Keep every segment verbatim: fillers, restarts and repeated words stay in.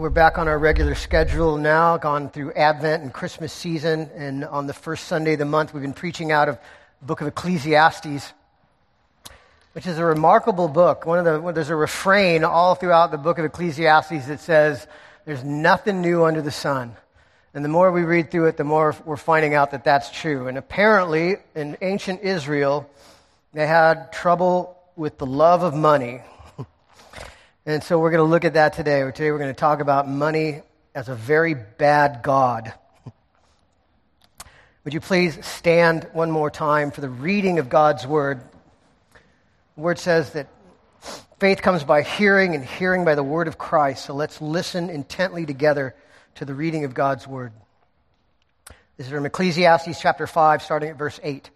We're back on our regular schedule now, gone through Advent and Christmas season, and on the first Sunday of the month, we've been preaching out of the book of Ecclesiastes, which is a remarkable book. One of the well, there's a refrain all throughout the book of Ecclesiastes that says, "There's nothing new under the sun." And the more we read through it, the more we're finding out that that's true. And apparently, in ancient Israel, they had trouble with the love of money. And so we're going to look at that today. Today we're going to talk about money as a very bad god. Would you please stand one more time for the reading of God's word? The word says that faith comes by hearing, and hearing by the word of Christ. So let's listen intently together to the reading of God's word. This is from Ecclesiastes chapter five, starting at verse eight.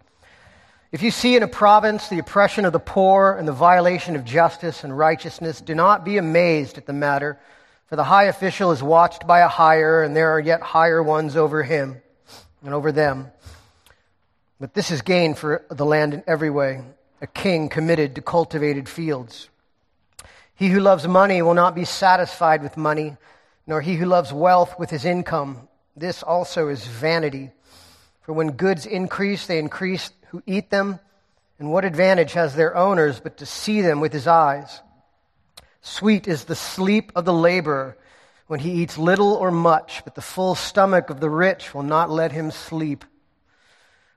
If you see in a province the oppression of the poor and the violation of justice and righteousness, do not be amazed at the matter, for the high official is watched by a higher, and there are yet higher ones over him and over them. But this is gain for the land in every way, a king committed to cultivated fields. He who loves money will not be satisfied with money, nor he who loves wealth with his income. This also is vanity. For when goods increase, they increase who eat them. And what advantage has their owners but to see them with his eyes? Sweet is the sleep of the laborer when he eats little or much, but the full stomach of the rich will not let him sleep.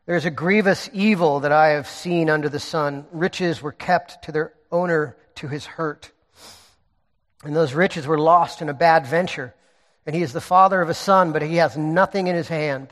There is a grievous evil that I have seen under the sun. Riches were kept to their owner to his hurt. And those riches were lost in a bad venture. And he is the father of a son, but he has nothing in his hand.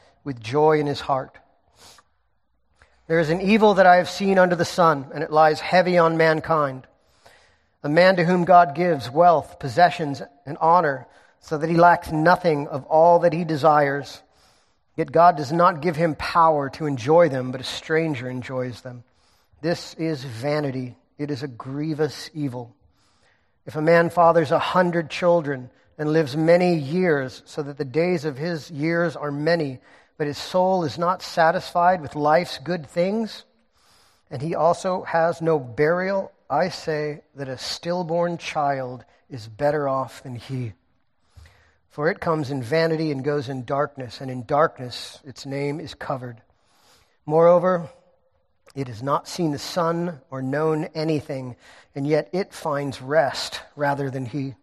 with joy in his heart. There is an evil that I have seen under the sun, and it lies heavy on mankind. A man to whom God gives wealth, possessions, and honor, so that he lacks nothing of all that he desires. Yet God does not give him power to enjoy them, but a stranger enjoys them. This is vanity. It is a grievous evil. If a man fathers a hundred children and lives many years, so that the days of his years are many, but his soul is not satisfied with life's good things, and he also has no burial, I say that a stillborn child is better off than he. For it comes in vanity and goes in darkness, and in darkness its name is covered. Moreover, it has not seen the sun or known anything, and yet it finds rest rather than he.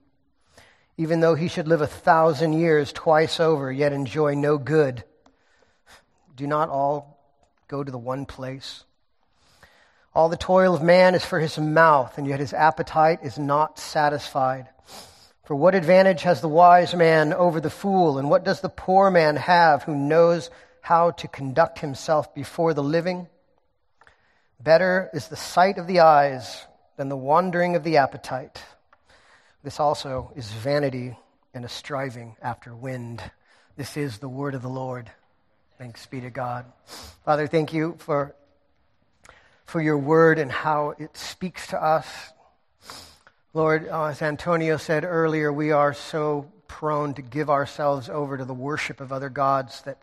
Even though he should live a thousand years twice over, yet enjoy no good, do not all go to the one place? All the toil of man is for his mouth, and yet his appetite is not satisfied. For what advantage has the wise man over the fool, and what does the poor man have who knows how to conduct himself before the living? Better is the sight of the eyes than the wandering of the appetite. This also is vanity and a striving after wind. This is the word of the Lord. Thanks be to God. Father, thank you for, for your word and how it speaks to us. Lord, as Antonio said earlier, we are so prone to give ourselves over to the worship of other gods that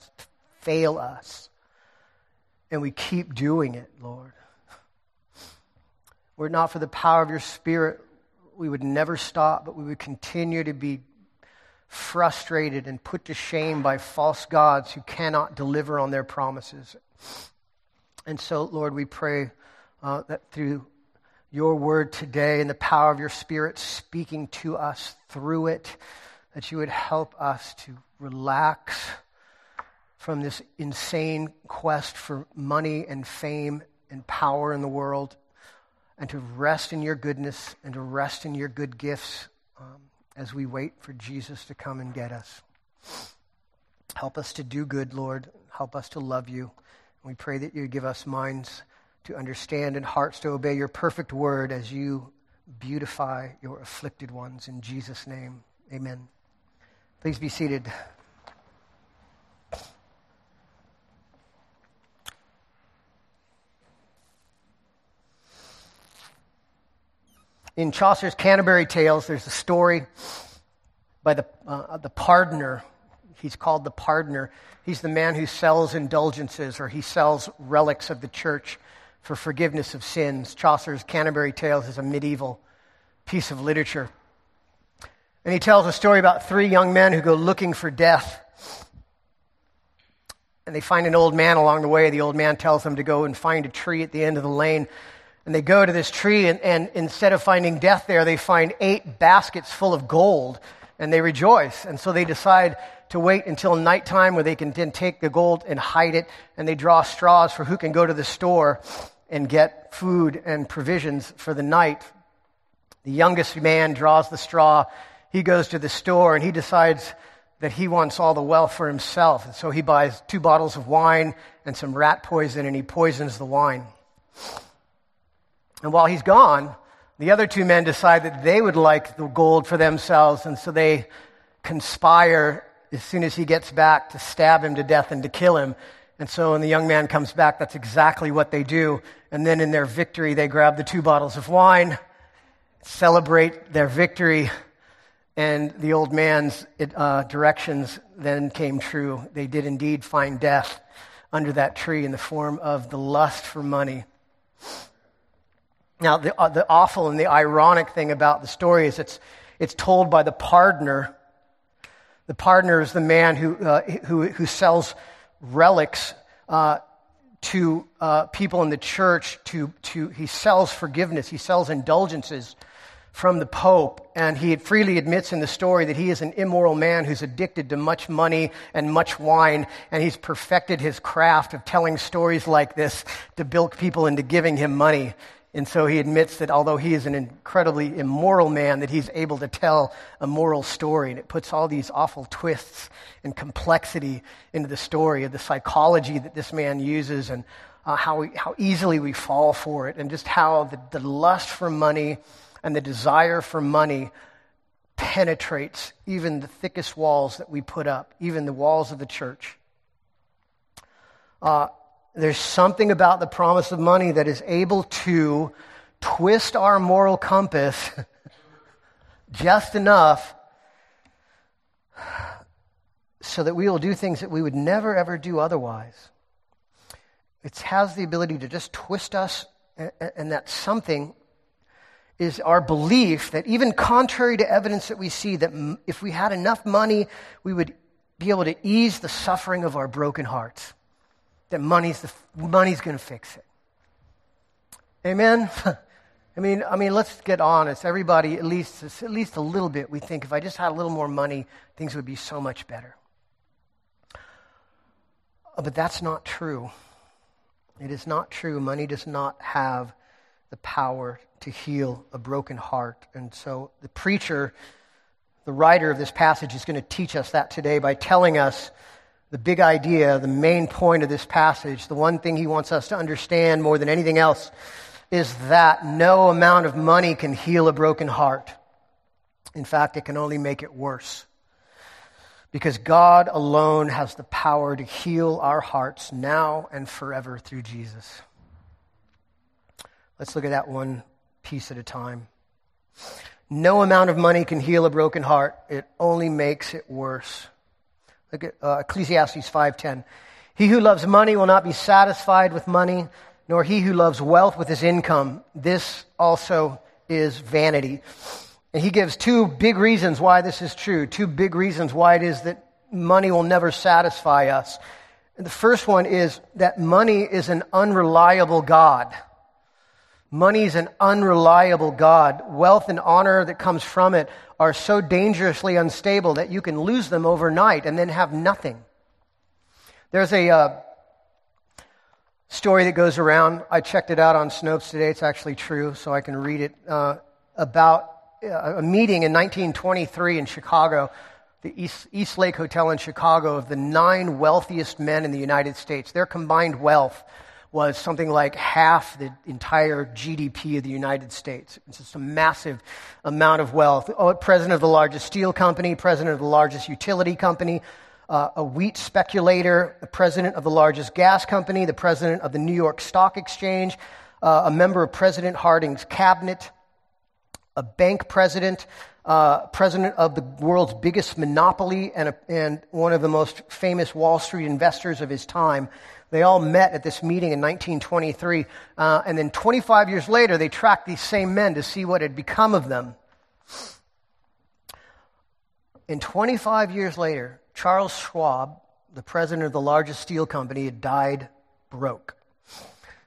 fail us. And we keep doing it, Lord. Were it not for the power of your Spirit, we would never stop, but we would continue to be frustrated and put to shame by false gods who cannot deliver on their promises. And so, Lord, we pray uh, that through your word today and the power of your Spirit speaking to us through it, that you would help us to relax from this insane quest for money and fame and power in the world, and to rest in your goodness and to rest in your good gifts um, as we wait for Jesus to come and get us. Help us to do good, Lord. Help us to love you. And we pray that you give us minds to understand and hearts to obey your perfect word as you beautify your afflicted ones. In Jesus' name, amen. Please be seated. In Chaucer's Canterbury Tales, there's a story by the uh, the Pardoner. He's called the Pardoner. He's the man who sells indulgences, or he sells relics of the church for forgiveness of sins. Chaucer's Canterbury Tales is a medieval piece of literature. And he tells a story about three young men who go looking for death. And they find an old man along the way. The old man tells them to go and find a tree at the end of the lane. And they go to this tree, and, and instead of finding death there, they find eight baskets full of gold, and they rejoice. And so they decide to wait until nighttime, where they can then take the gold and hide it, and they draw straws for who can go to the store and get food and provisions for the night. The youngest man draws the straw. He goes to the store, and he decides that he wants all the wealth for himself. And so he buys two bottles of wine and some rat poison, and he poisons the wine. And while he's gone, the other two men decide that they would like the gold for themselves, and so they conspire as soon as he gets back to stab him to death and to kill him. And so when the young man comes back, that's exactly what they do. And then in their victory, they grab the two bottles of wine, celebrate their victory, and the old man's uh, directions then came true. They did indeed find death under that tree in the form of the lust for money. Now, the, uh, the awful and the ironic thing about the story is it's it's told by the pardoner. The pardoner is the man who uh, who, who sells relics uh, to uh, people in the church. To to he sells forgiveness. He sells indulgences from the Pope, and he freely admits in the story that he is an immoral man who's addicted to much money and much wine, and he's perfected his craft of telling stories like this to bilk people into giving him money. And so he admits that although he is an incredibly immoral man, that he's able to tell a moral story. And it puts all these awful twists and complexity into the story of the psychology that this man uses, and uh, how we, how easily we fall for it, and just how the, the lust for money and the desire for money penetrates even the thickest walls that we put up, even the walls of the church. Uh, There's something about the promise of money that is able to twist our moral compass just enough so that we will do things that we would never, ever do otherwise. It has the ability to just twist us, and that something is our belief that, even contrary to evidence that we see, that if we had enough money, we would be able to ease the suffering of our broken hearts. That money's the money's going to fix it. Amen. I mean, I mean, let's get honest. Everybody, at least at least a little bit, we think if I just had a little more money, things would be so much better. But that's not true. It is not true. Money does not have the power to heal a broken heart, and so the preacher, the writer of this passage, is going to teach us that today by telling us the big idea, the main point of this passage. The one thing he wants us to understand more than anything else is that no amount of money can heal a broken heart. In fact, it can only make it worse. Because God alone has the power to heal our hearts now and forever through Jesus. Let's look at that one piece at a time. No amount of money can heal a broken heart. It only makes it worse. Look at uh, Ecclesiastes five ten. He who loves money will not be satisfied with money, nor he who loves wealth with his income. This also is vanity. And he gives two big reasons why this is true, two big reasons why it is that money will never satisfy us. And the first one is that money is an unreliable god. Money is an unreliable god. Wealth and honor that comes from it are so dangerously unstable that you can lose them overnight and then have nothing. There's a uh, story that goes around. I checked it out on Snopes today. It's actually true, so I can read it. Uh, about a meeting in nineteen twenty-three in Chicago, the East, East Lake Hotel in Chicago, of the nine wealthiest men in the United States. Their combined wealth was something like half the entire G D P of the United States. It's just a massive amount of wealth. Oh, president of the largest steel company, president of the largest utility company, uh, a wheat speculator, the president of the largest gas company, the president of the New York Stock Exchange, uh, a member of President Harding's cabinet, a bank president, uh, president of the world's biggest monopoly, and, a, and one of the most famous Wall Street investors of his time. They all met at this meeting in nineteen twenty-three, uh, and then twenty-five years later, they tracked these same men to see what had become of them. And twenty-five years later, Charles Schwab, the president of the largest steel company, had died broke.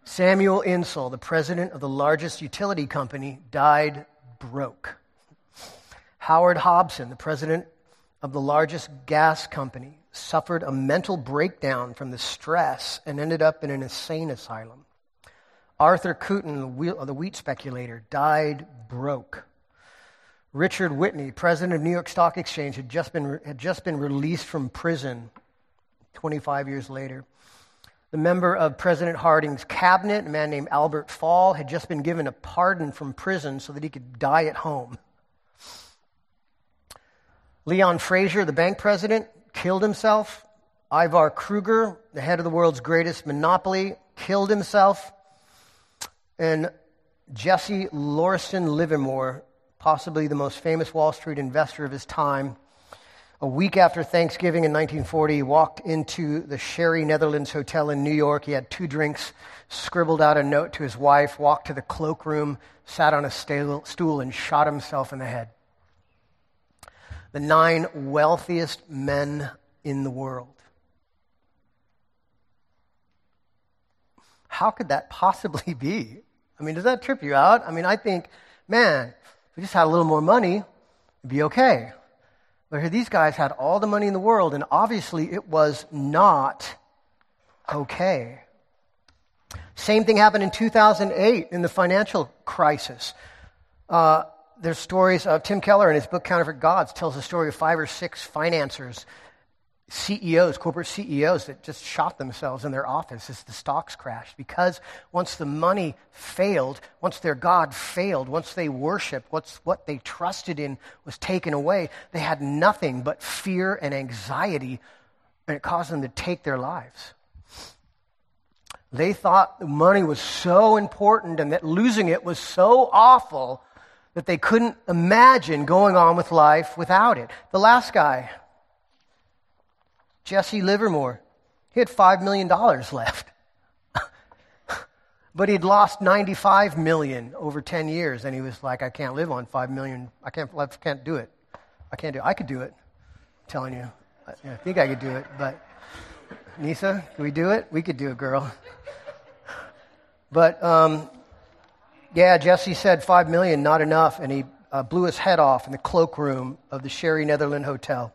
Samuel Insull, the president of the largest utility company, died broke. Howard Hobson, the president of the largest gas company, suffered a mental breakdown from the stress and ended up in an insane asylum. Arthur Cooten, the wheat speculator, died broke. Richard Whitney, president of New York Stock Exchange, had just been had just been released from prison twenty-five years later. The member of President Harding's cabinet, a man named Albert Fall, had just been given a pardon from prison so that he could die at home. Leon Fraser, the bank president, killed himself. Ivar Krueger, the head of the world's greatest monopoly, killed himself. And Jesse Lauriston Livermore, possibly the most famous Wall Street investor of his time, a week after Thanksgiving in nineteen forty, he walked into the Sherry Netherlands Hotel in New York. He had two drinks, scribbled out a note to his wife, walked to the cloakroom, sat on a stool, and shot himself in the head. The nine wealthiest men in the world. How could that possibly be? I mean, does that trip you out? I mean, I think, man, if we just had a little more money, it'd be okay. But these guys had all the money in the world, and obviously it was not okay. Same thing happened in two thousand eight in the financial crisis. Uh, there's stories of Tim Keller in his book Counterfeit Gods tells the story of five or six financiers, C E Os, corporate C E Os that just shot themselves in their office as the stocks crashed because once the money failed, once their God failed, once they worshiped, once what they trusted in was taken away, they had nothing but fear and anxiety, and it caused them to take their lives. They thought money was so important and that losing it was so awful that they couldn't imagine going on with life without it. The last guy, Jesse Livermore, he had five million dollars left, but he'd lost ninety-five million dollars over ten years, and he was like, I can't live on five million dollars. I can't, I can't do it. I can't do it. I could do it, I'm telling you. I, I think I could do it, but Nisa, can we do it? We could do it, girl. But, um, yeah, Jesse said five million dollars, not enough, and he uh, blew his head off in the cloakroom of the Sherry Netherland Hotel.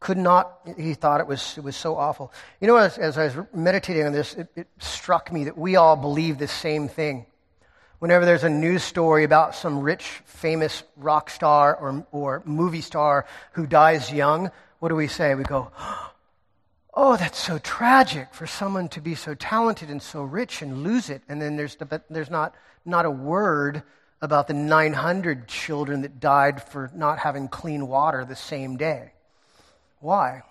Could not, he thought it was it was so awful. You know, as, as I was meditating on this, it, it struck me that we all believe this same thing. Whenever there's a news story about some rich, famous rock star or or movie star who dies young, what do we say? We go, oh, that's so tragic for someone to be so talented and so rich and lose it. And then there's the, there's not not a word about the nine hundred children that died for not having clean water the same day. Why?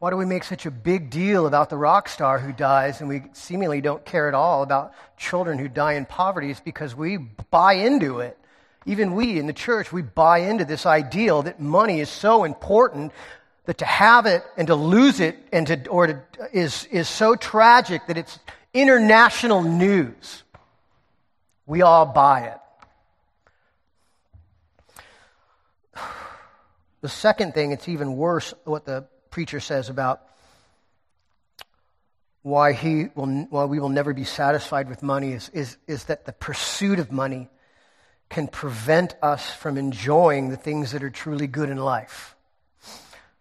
Why do we make such a big deal about the rock star who dies and we seemingly don't care at all about children who die in poverty? It's because we buy into it. Even we in the church, we buy into this ideal that money is so important that to have it and to lose it and to or to, is is so tragic that it's international news. We all buy it. The second thing, it's even worse what the preacher says about why he will, why we will never be satisfied with money is, is, is that the pursuit of money can prevent us from enjoying the things that are truly good in life.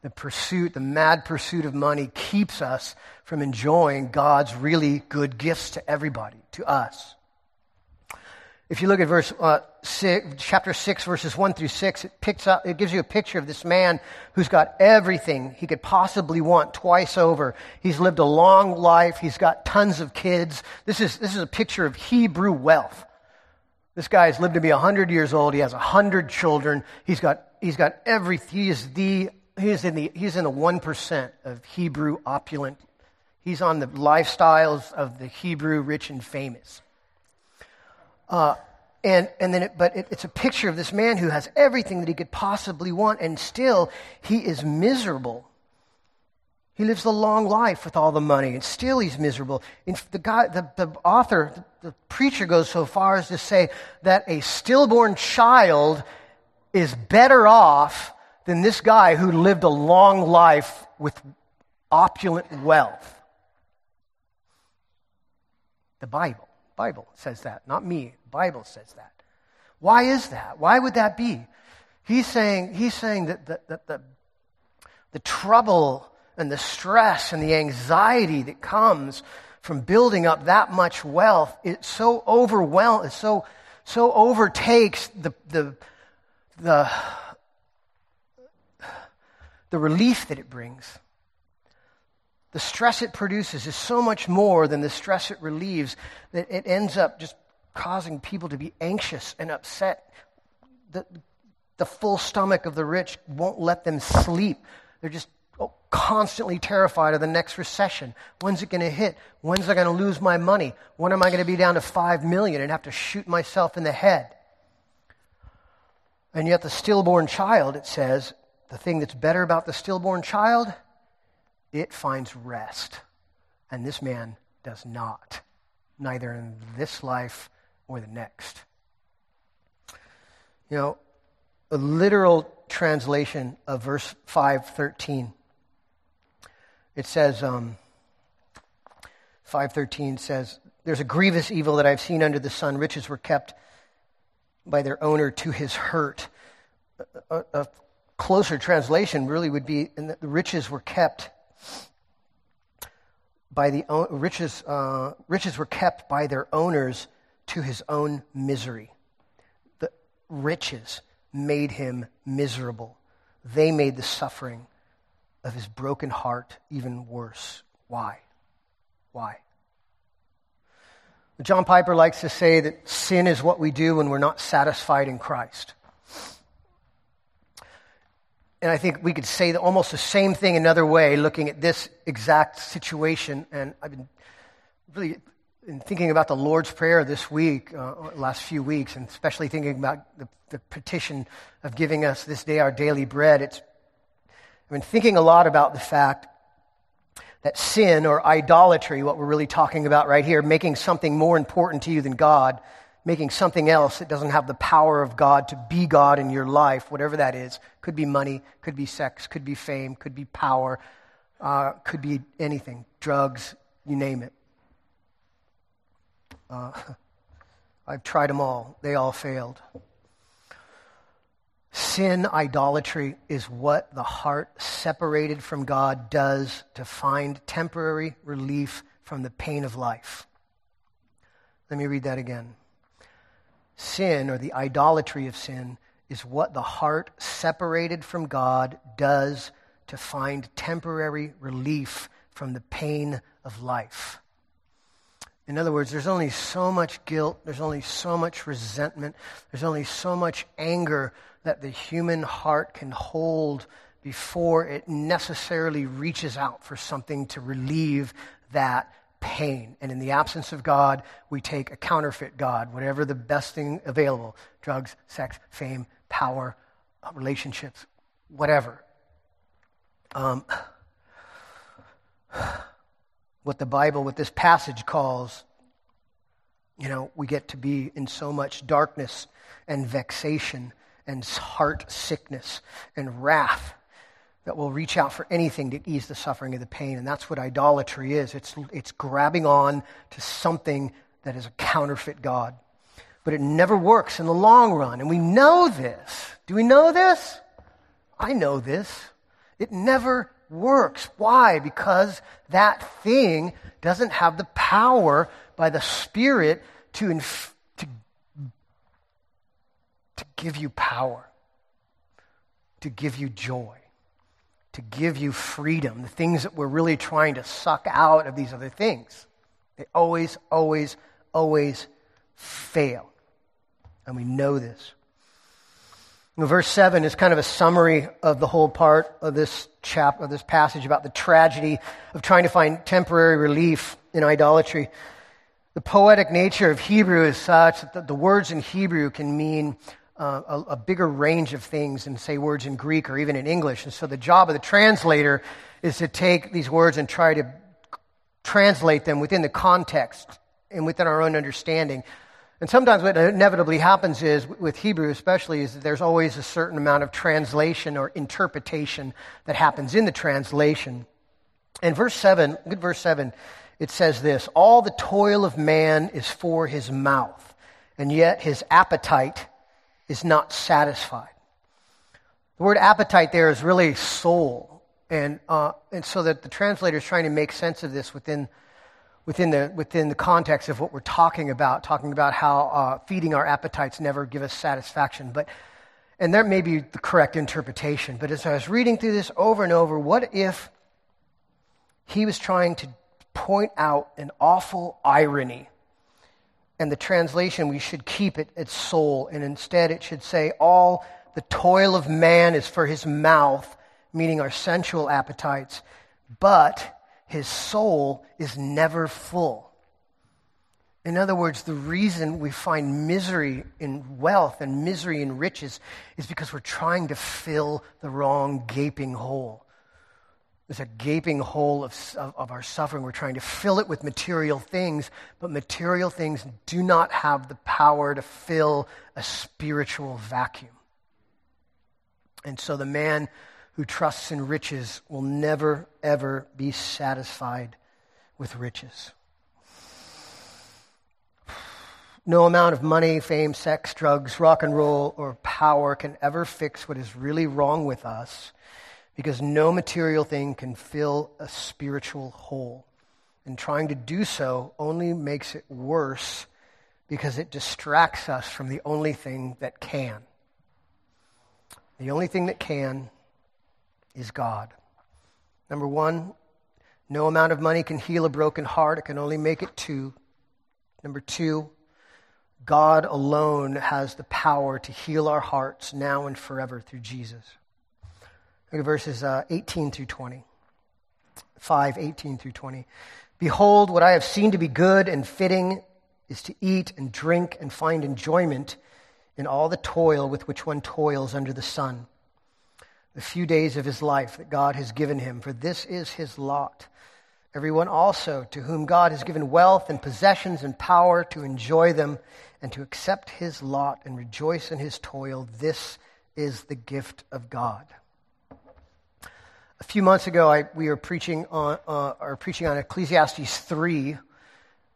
The pursuit, the mad pursuit of money keeps us from enjoying God's really good gifts to everybody, to us. If you look at verse uh, six, chapter six, verses one through six, it picks up. It gives you a picture of this man who's got everything he could possibly want twice over. He's lived a long life. He's got tons of kids. This is this is a picture of Hebrew wealth. This guy's lived to be a hundred years old. He has a hundred children. He's got he's got everything. He is the he is in the he's in the one percent of Hebrew opulent. He's on the lifestyles of the Hebrew rich and famous. Uh, and and then, it, but it, it's a picture of this man who has everything that he could possibly want, and still he is miserable. He lives a long life with all the money, and still he's miserable. And the guy, the, the author, the, the preacher goes so far as to say that a stillborn child is better off than this guy who lived a long life with opulent wealth. The Bible. Bible says that, not me. Bible says that. Why is that? Why would that be? He's saying he's saying that the, the, the, the trouble and the stress and the anxiety that comes from building up that much wealth, it so overwhelm, it so so overtakes the the the the relief that it brings. The stress it produces is so much more than the stress it relieves that it ends up just causing people to be anxious and upset. The, the full stomach of the rich won't let them sleep. They're just oh, constantly terrified of the next recession. When's it going to hit? When's I going to lose my money? When am I going to be down to five million and have to shoot myself in the head? And yet the stillborn child, it says, the thing that's better about the stillborn child, it finds rest, and this man does not, neither in this life or the next. You know, a literal translation of verse five thirteen. It says, um, five thirteen says, "There's a grievous evil that I've seen under the sun. Riches were kept by their owner to his hurt." A, a closer translation really would be, "And the riches were kept by the own, riches, uh, riches were kept by their owners to his own misery." The riches made him miserable. They made the suffering of his broken heart even worse. Why? Why? John Piper likes to say that sin is what we do when we're not satisfied in Christ. And I think we could say the, almost the same thing another way, looking at this exact situation. And I've been really in thinking about the Lord's Prayer this week, uh, last few weeks, and especially thinking about the, the petition of giving us this day our daily bread. It's, I've been thinking a lot about the fact that sin or idolatry, what we're really talking about right here, making something more important to you than God, making something else that doesn't have the power of God to be God in your life, whatever that is. Could be money, could be sex, could be fame, could be power, uh, could be anything, drugs, you name it. Uh, I've tried them all. They all failed. Sin, idolatry, is what the heart separated from God does to find temporary relief from the pain of life. Let me read that again. Sin, or the idolatry of sin, is what the heart separated from God does to find temporary relief from the pain of life. In other words, there's only so much guilt, there's only so much resentment, there's only so much anger that the human heart can hold before it necessarily reaches out for something to relieve that pain. And in the absence of God, we take a counterfeit God, whatever the best thing available, drugs, sex, fame, power, relationships, whatever. Um, what the Bible, what this passage calls, you know, we get to be in so much darkness and vexation and heart sickness and wrath that will reach out for anything to ease the suffering of the pain. And that's what idolatry is. It's it's grabbing on to something that is a counterfeit God. but it never works in the long run. And we know this. Do we know this? I know this. It never works. Why? Because that thing doesn't have the power by the Spirit to inf- to, to give you power, to give you joy, to give you freedom, the things that we're really trying to suck out of these other things. They always, always, always fail. And we know this. And verse seven is kind of a summary of the whole part of this chap of this passage about the tragedy of trying to find temporary relief in idolatry. The poetic nature of Hebrew is such that the words in Hebrew can mean Uh, a, a bigger range of things than, say, words in Greek or even in English. And so the job of the translator is to take these words and try to translate them within the context and within our own understanding. And sometimes what inevitably happens is, with Hebrew especially, is that there's always a certain amount of translation or interpretation that happens in the translation. And verse seven, look at verse seven, it says this: all the toil of man is for his mouth, and yet his appetite is not satisfied. The word appetite there is really soul, and uh, and so that the translator is trying to make sense of this within within the within the context of what we're talking about, talking about how uh, feeding our appetites never give us satisfaction. But and that may be the correct interpretation. But as I was reading through this over and over, what if he was trying to point out an awful irony? And the translation, we should keep it at soul. And instead it should say, all the toil of man is for his mouth, meaning our sensual appetites, but his soul is never full. In other words, the reason we find misery in wealth and misery in riches is because we're trying to fill the wrong gaping hole. There's a gaping hole of, of, of our suffering. We're trying to fill it with material things, but material things do not have the power to fill a spiritual vacuum. And so the man who trusts in riches will never, ever be satisfied with riches. No amount of money, fame, sex, drugs, rock and roll, or power can ever fix what is really wrong with us, because no material thing can fill a spiritual hole. And trying to do so only makes it worse, because it distracts us from the only thing that can. The only thing that can is God. Number one, no amount of money can heal a broken heart. It can only make it two. Number two, God alone has the power to heal our hearts now and forever through Jesus. Look at verses uh, eighteen through twenty. five, eighteen through twenty. Behold, what I have seen to be good and fitting is to eat and drink and find enjoyment in all the toil with which one toils under the sun, the few days of his life that God has given him, for this is his lot. Everyone also to whom God has given wealth and possessions and power to enjoy them and to accept his lot and rejoice in his toil, this is the gift of God. A few months ago, I, we were preaching on, uh, or preaching on Ecclesiastes three,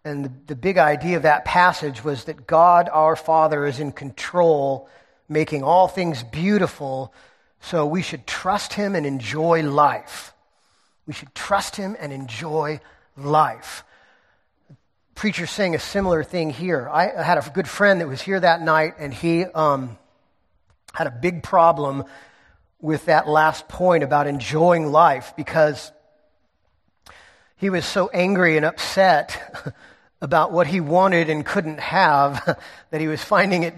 and the, the big idea of that passage was that God, our Father, is in control, making all things beautiful, so we should trust him and enjoy life. We should trust him and enjoy life. The preacher's saying a similar thing here. I, I had a good friend that was here that night, and he um, had a big problem with that last point about enjoying life, because he was so angry and upset about what he wanted and couldn't have that he was finding it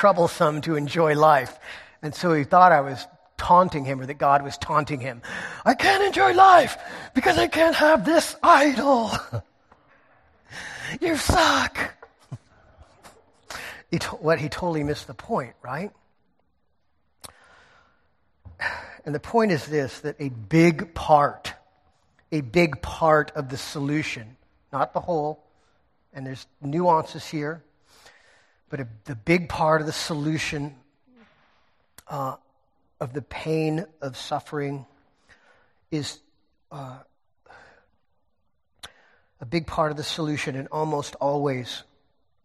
troublesome to enjoy life. And so he thought I was taunting him, or that God was taunting him. I can't enjoy life because I can't have this idol. You suck. He to- what, he totally missed the point, right? And the point is this, that a big part, a big part of the solution, not the whole, and there's nuances here, but a, the big part of the solution uh, of the pain of suffering is uh, a big part of the solution, and almost always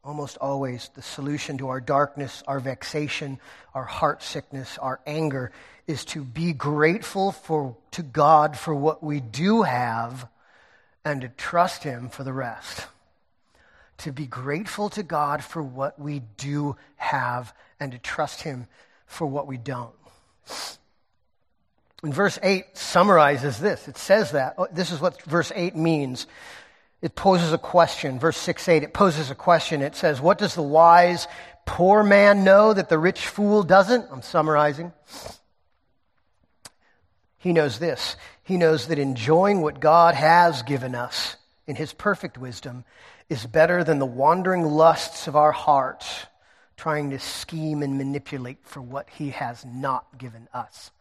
almost always the solution to our darkness, our vexation, our heart sickness, our anger, is to be grateful for to God for what we do have and to trust Him for the rest. To be grateful to God for what we do have and to trust Him for what we don't. And verse eight summarizes this. It says that. Oh, this is what verse eight means. It poses a question. Verse six, eight, it poses a question. It says, what does the wise poor man know that the rich fool doesn't? I'm summarizing. He knows this. He knows that enjoying what God has given us in His perfect wisdom is better than the wandering lusts of our hearts, trying to scheme and manipulate for what He has not given us.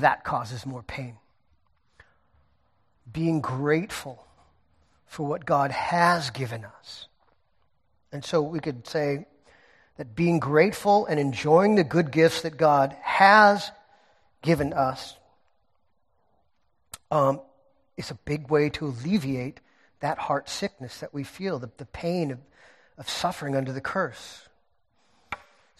That causes more pain. Being grateful for what God has given us. And so we could say that being grateful and enjoying the good gifts that God has given us um, is a big way to alleviate that heart sickness that we feel, the, the pain of, of suffering under the curse.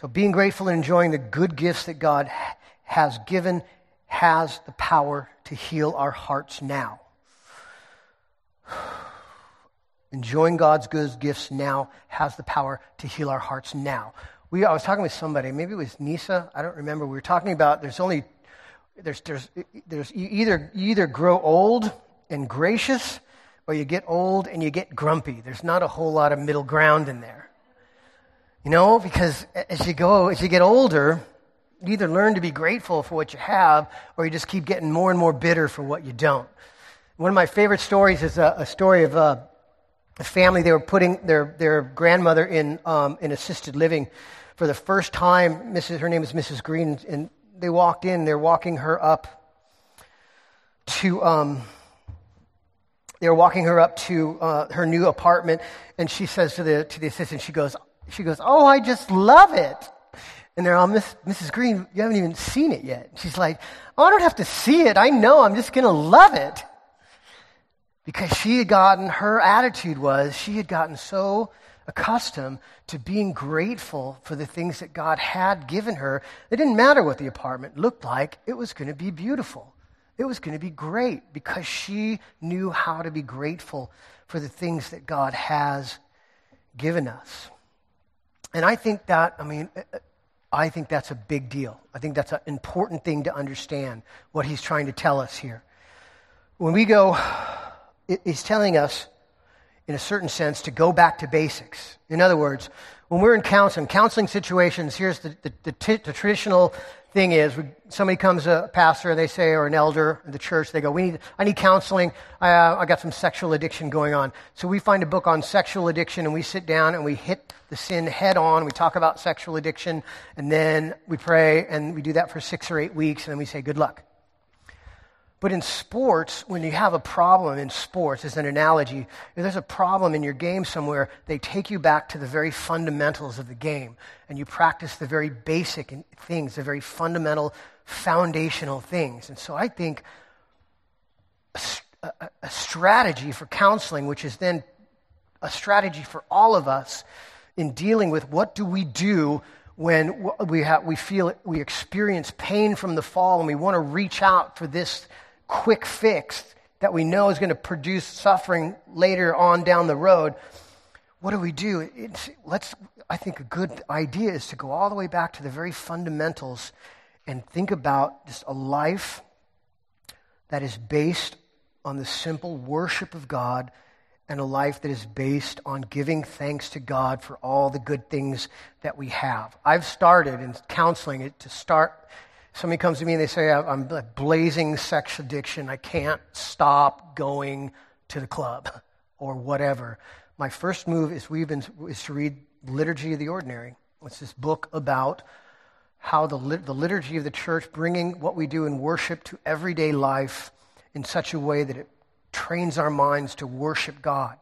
So being grateful and enjoying the good gifts that God ha- has given has the power to heal our hearts now. Enjoying God's good gifts now has the power to heal our hearts now. We, I was talking with somebody, maybe it was Nisa, I don't remember. We were talking about there's only, there's, there's, there's you either, you either grow old and gracious or you get old and you get grumpy. There's not a whole lot of middle ground in there. You know, because as you go, as you get older, you either learn to be grateful for what you have or you just keep getting more and more bitter for what you don't. One of my favorite stories is a, a story of uh, a family. They were putting their, their grandmother in um, in assisted living for the first time. Missus Her name is Missus Green, and they walked in. They're walking her up to um, they're walking her up to uh, her new apartment, and she says to the to the assistant, she goes, she goes, "Oh, I just love it." And they're all, Miss, Missus Green, you haven't even seen it yet. She's like, "Oh, I don't have to see it. I know. I'm just gonna love it." Because she had gotten, her attitude was, she had gotten so accustomed to being grateful for the things that God had given her. It didn't matter what the apartment looked like. It was going to be beautiful. It was going to be great because she knew how to be grateful for the things that God has given us. And I think that, I mean, I think that's a big deal. I think that's an important thing to understand, what he's trying to tell us here. When we go... He's telling us, in a certain sense, to go back to basics. In other words, when we're in counseling, counseling situations, here's the the, the, t- the traditional thing is, we, somebody comes a pastor, they say, or an elder in the church, they go, "We need, I need counseling, I, uh, I got some sexual addiction going on." So we find a book on sexual addiction, and we sit down, and we hit the sin head on, we talk about sexual addiction, and then we pray, and we do that for six or eight weeks, and then we say, "Good luck." But in sports, when you have a problem in sports, as an analogy, if there's a problem in your game somewhere, they take you back to the very fundamentals of the game, and you practice the very basic things, the very fundamental, foundational things. And so I think a, a, a strategy for counseling, which is then a strategy for all of us in dealing with what do we do when we, have, we feel it, we experience pain from the fall and we want to reach out for this quick fix that we know is going to produce suffering later on down the road, what do we do? It's, let's. I think a good idea is to go all the way back to the very fundamentals and think about just a life that is based on the simple worship of God and a life that is based on giving thanks to God for all the good things that we have. I've started in counseling it to start... Somebody comes to me and they say, "I'm blazing sex addiction. I can't stop going to the club," or whatever. My first move is we've been is to read Liturgy of the Ordinary. It's this book about how the lit- the liturgy of the church, bringing what we do in worship to everyday life in such a way that it trains our minds to worship God.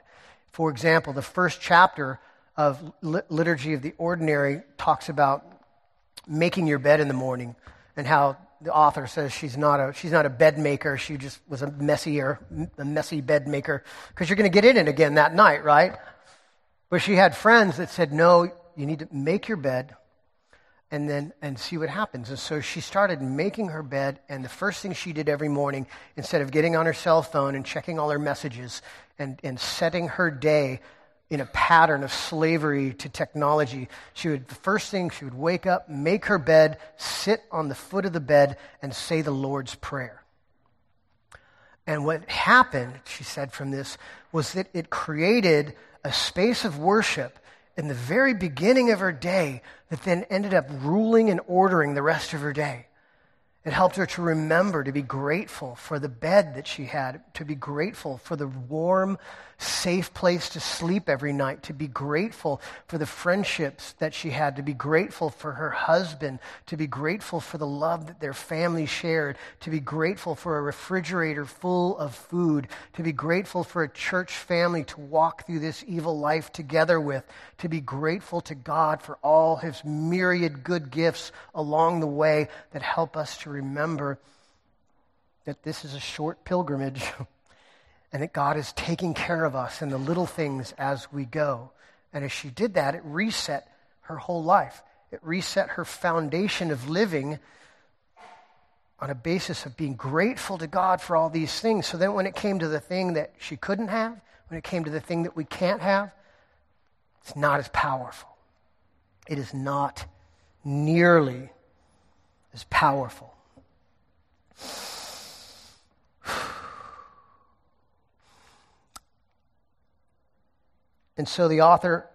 For example, the first chapter of lit- Liturgy of the Ordinary talks about making your bed in the morning, and how the author says she's not a she's not a bed maker. She just was a messier, a messy bed maker, because you're going to get in it again that night, right? But she had friends that said, no, you need to make your bed and then and see what happens. And so she started making her bed, and the first thing she did every morning, instead of getting on her cell phone and checking all her messages and, and setting her day in a pattern of slavery to technology, she would, the first thing, she would wake up, make her bed, sit on the foot of the bed, and say the Lord's Prayer. And what happened, she said from this, was that it created a space of worship in the very beginning of her day that then ended up ruling and ordering the rest of her day. It helped her to remember, to be grateful for the bed that she had, to be grateful for the warm, safe place to sleep every night, to be grateful for the friendships that she had, to be grateful for her husband, to be grateful for the love that their family shared, to be grateful for a refrigerator full of food, to be grateful for a church family to walk through this evil life together with, to be grateful to God for all his myriad good gifts along the way that help us to remember that this is a short pilgrimage and that God is taking care of us in the little things as we go. And as she did that, it reset her whole life. It reset her foundation of living on a basis of being grateful to God for all these things. So then when it came to the thing that she couldn't have, when it came to the thing that we can't have, it's not as powerful. It is not nearly as powerful. And so the author,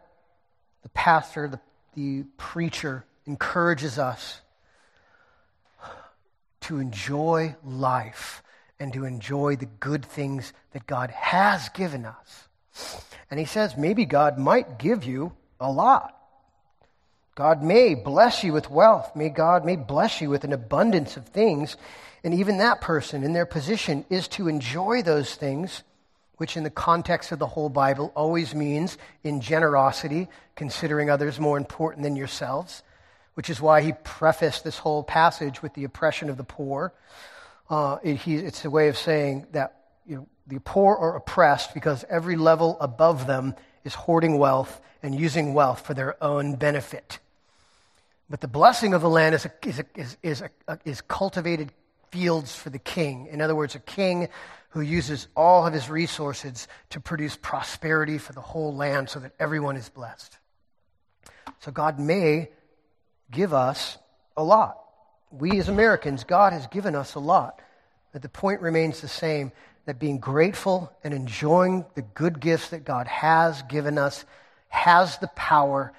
the pastor, the, the preacher encourages us to enjoy life and to enjoy the good things that God has given us. And he says, maybe God might give you a lot. God may bless you with wealth. May God may bless you with an abundance of things. And even that person in their position is to enjoy those things, which in the context of the whole Bible always means in generosity, considering others more important than yourselves, which is why he prefaced this whole passage with the oppression of the poor. Uh, it, he, it's a way of saying that, you know, the poor are oppressed because every level above them is hoarding wealth and using wealth for their own benefit. But the blessing of the land is a, is a, is is, a, is cultivated fields for the king. In other words, a king who uses all of his resources to produce prosperity for the whole land so that everyone is blessed. So God may give us a lot. We as Americans, God has given us a lot. But the point remains the same, that being grateful and enjoying the good gifts that God has given us has the power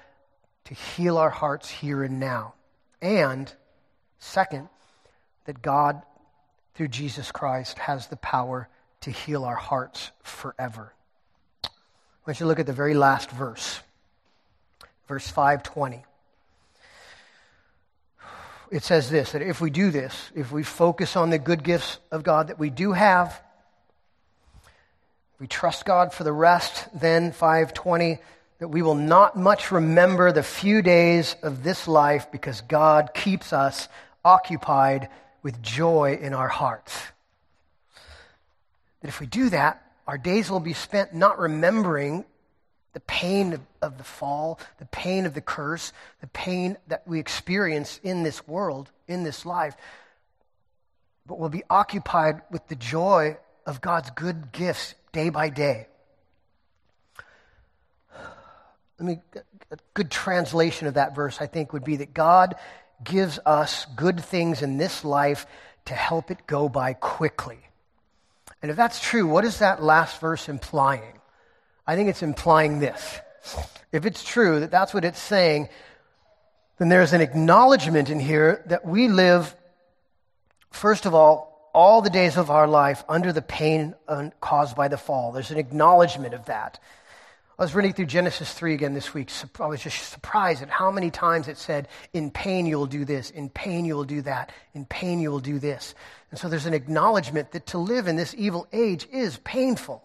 to heal our hearts here and now. And second, that God, through Jesus Christ, has the power to heal our hearts forever. I want you to look at the very last verse, verse five twenty. It says this, that if we do this, if we focus on the good gifts of God that we do have, if we trust God for the rest, then five twenty, that we will not much remember the few days of this life because God keeps us occupied with joy in our hearts. That if we do that, our days will be spent not remembering the pain of the fall, the pain of the curse, the pain that we experience in this world, in this life, but we'll be occupied with the joy of God's good gifts day by day. I mean, a good translation of that verse, I think, would be that God gives us good things in this life to help it go by quickly. And if that's true, what is that last verse implying? I think it's implying this. If it's true that that's what it's saying, then there's an acknowledgement in here that we live, first of all, all the days of our life under the pain caused by the fall. There's an acknowledgement of that. I was reading through Genesis three again this week. I was just surprised at how many times it said, in pain you will do this, in pain you will do that, in pain you will do this. And so there's an acknowledgement that to live in this evil age is painful.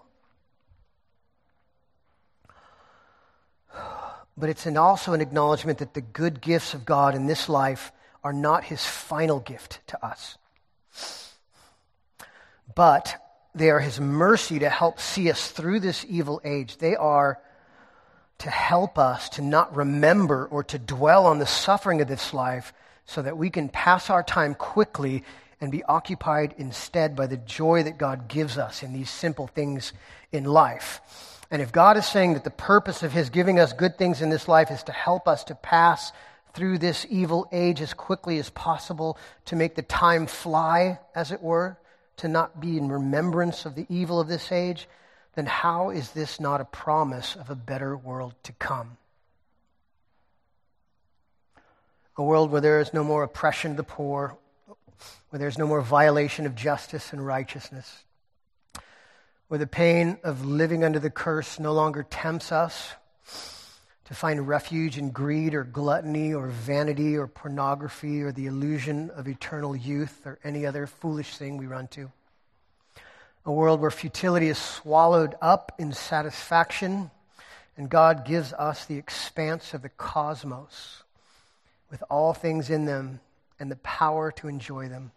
But it's an also an acknowledgement that the good gifts of God in this life are not his final gift to us, but they are his mercy to help see us through this evil age. They are to help us to not remember or to dwell on the suffering of this life so that we can pass our time quickly and be occupied instead by the joy that God gives us in these simple things in life. And if God is saying that the purpose of his giving us good things in this life is to help us to pass through this evil age as quickly as possible, to make the time fly, as it were, to not be in remembrance of the evil of this age, then how is this not a promise of a better world to come? A world where there is no more oppression of the poor, where there is no more violation of justice and righteousness, where the pain of living under the curse no longer tempts us to find refuge in greed or gluttony or vanity or pornography or the illusion of eternal youth or any other foolish thing we run to. A world where futility is swallowed up in satisfaction, and God gives us the expanse of the cosmos with all things in them and the power to enjoy them.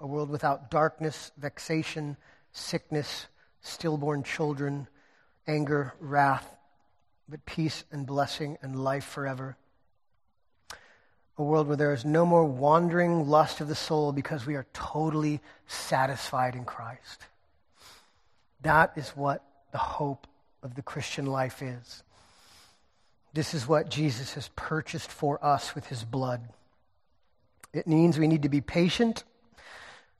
A world without darkness, vexation, sickness, stillborn children, anger, wrath, but peace and blessing and life forever. A world where there is no more wandering lust of the soul because we are totally satisfied in Christ. That is what the hope of the Christian life is. This is what Jesus has purchased for us with his blood. It means we need to be patient,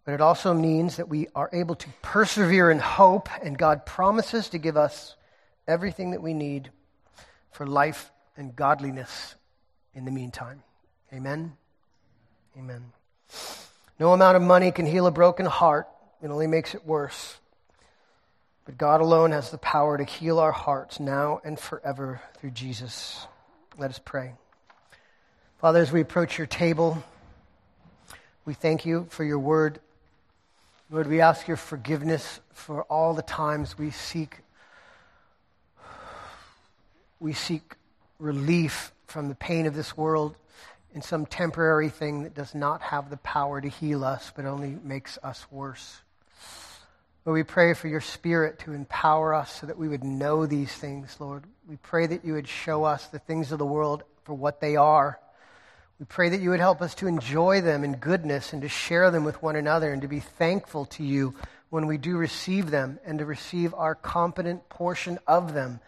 but it also means that we are able to persevere in hope, and God promises to give us everything that we need for life and godliness in the meantime. Amen? Amen. No amount of money can heal a broken heart. It only makes it worse. But God alone has the power to heal our hearts now and forever through Jesus. Let us pray. Father, as we approach your table, we thank you for your word. Lord, we ask your forgiveness for all the times we seek, we seek relief from the pain of this world in some temporary thing that does not have the power to heal us, but only makes us worse. Lord, we pray for your Spirit to empower us so that we would know these things, Lord. We pray that you would show us the things of the world for what they are. We pray that you would help us to enjoy them in goodness and to share them with one another and to be thankful to you when we do receive them and to receive our competent portion of them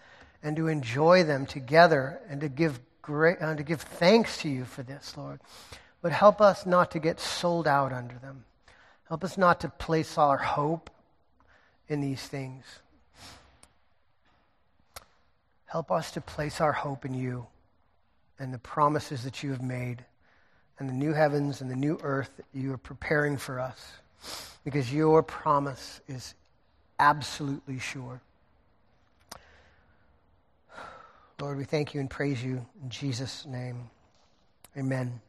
and to enjoy them together and to give Great, uh, to give thanks to you for this, Lord. But help us not to get sold out under them. Help us not to place our hope in these things. Help us to place our hope in you and the promises that you have made and the new heavens and the new earth that you are preparing for us, because your promise is absolutely sure. Lord, we thank you and praise you in Jesus' name. Amen.